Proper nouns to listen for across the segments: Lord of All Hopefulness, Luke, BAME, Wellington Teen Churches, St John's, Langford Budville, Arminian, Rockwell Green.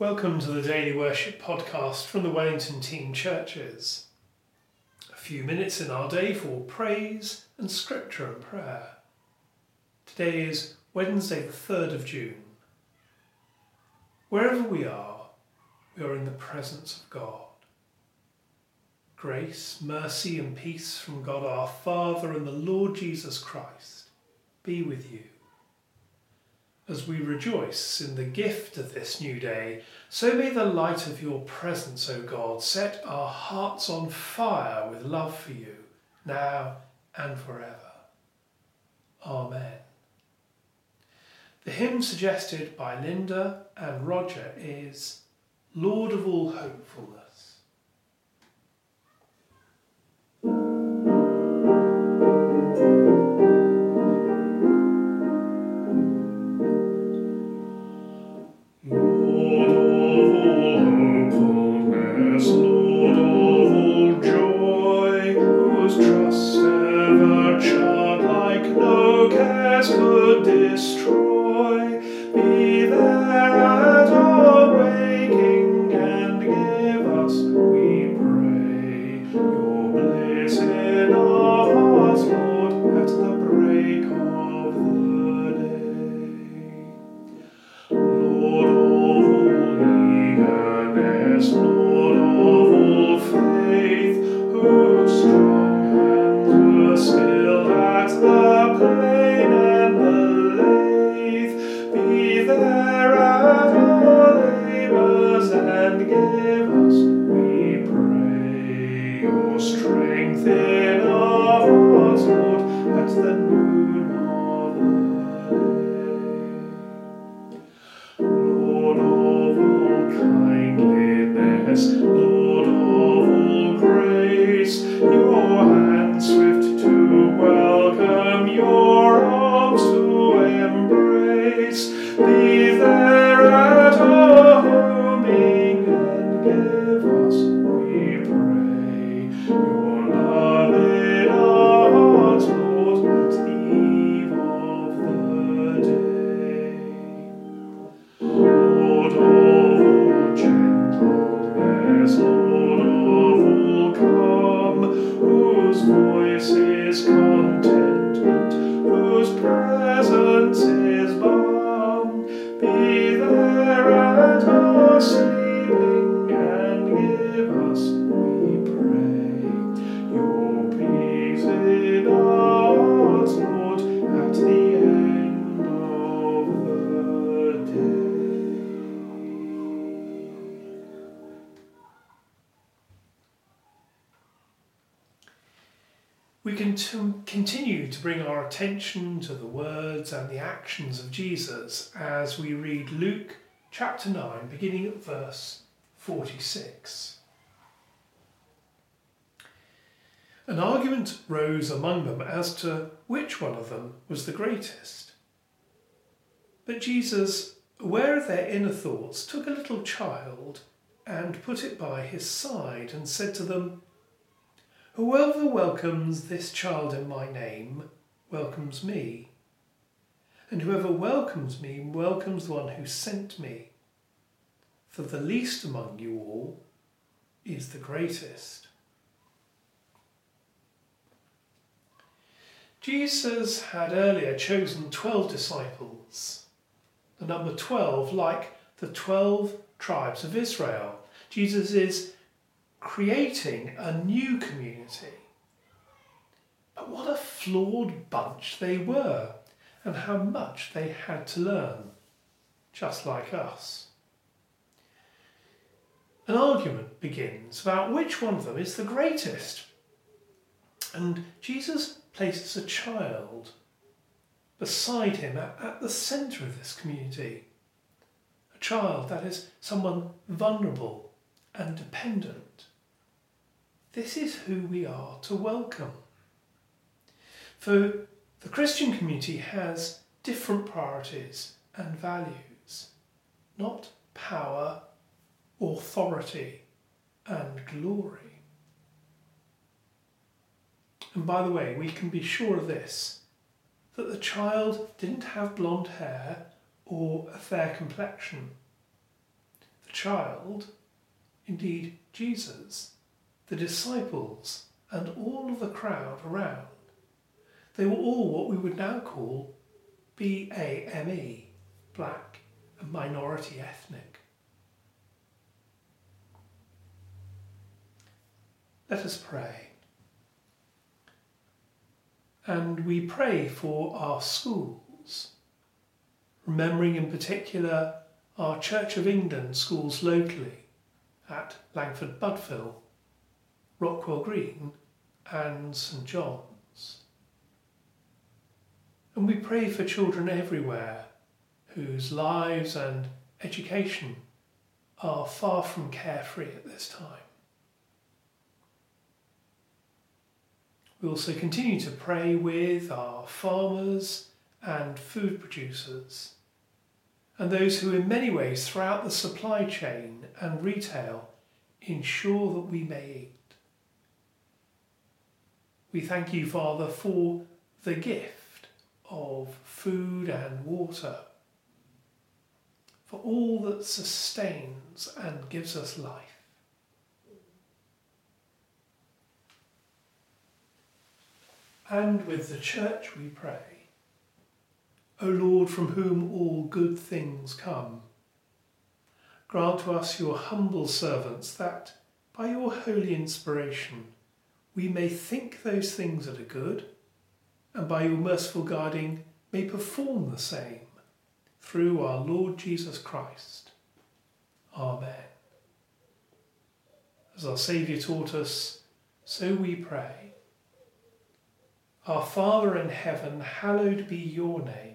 Welcome to the Daily Worship Podcast from the Wellington Teen Churches. A few minutes in our day for praise and scripture and prayer. Today is Wednesday the 3rd of June. Wherever we are in the presence of God. Grace, mercy and peace from God our Father and the Lord Jesus Christ be with you. As we rejoice in the gift of this new day, so may the light of your presence, O God, set our hearts on fire with love for you, now and forever. Amen. The hymn suggested by Linda and Roger is Lord of All Hopefulness. We can continue to bring our attention to the words and the actions of Jesus as we read Luke chapter 9, beginning at verse 46. An argument rose among them as to which one of them was the greatest. But Jesus, aware of their inner thoughts, took a little child and put it by his side and said to them, "Whoever welcomes this child in my name welcomes me, and whoever welcomes me welcomes the one who sent me. For the least among you all is the greatest." Jesus had earlier chosen 12 disciples. The number 12, like the 12 tribes of Israel, Jesus is creating a new community. But what a flawed bunch they were, and how much they had to learn, just like us. An argument begins about which one of them is the greatest, and Jesus places a child beside him at the centre of this community. A child, that is, someone vulnerable and dependent. This is who we are to welcome. For the Christian community has different priorities and values, not power, authority and glory. And by the way, we can be sure of this, that the child didn't have blonde hair or a fair complexion. the child, indeed Jesus, the disciples, and all of the crowd around. They were all what we would now call BAME, black and minority ethnic. Let us pray. And we pray for our schools, remembering in particular our Church of England schools locally at Langford Budville, Rockwell Green and St John's. And we pray for children everywhere whose lives and education are far from carefree at this time. We also continue to pray with our farmers and food producers and those who in many ways throughout the supply chain and retail ensure that we may eat. We thank you, Father, for the gift of food and water, for all that sustains and gives us life. And with the Church we pray, O Lord, from whom all good things come, grant to us your humble servants that, by your holy inspiration, we may think those things that are good, and by your merciful guiding may perform the same, through our Lord Jesus Christ. Amen. As our Saviour taught us, so we pray. Our Father in heaven, hallowed be your name.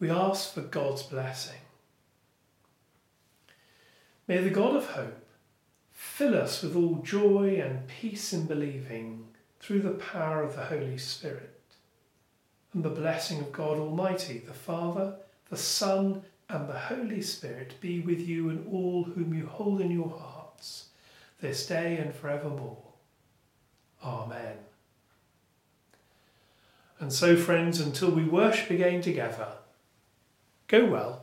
we ask for God's blessing. May the God of hope fill us with all joy and peace in believing through the power of the Holy Spirit, and the blessing of God Almighty, the Father, the Son, and the Holy Spirit be with you and all whom you hold in your hearts, this day and forevermore. Amen. And so, friends, until we worship again together, go well.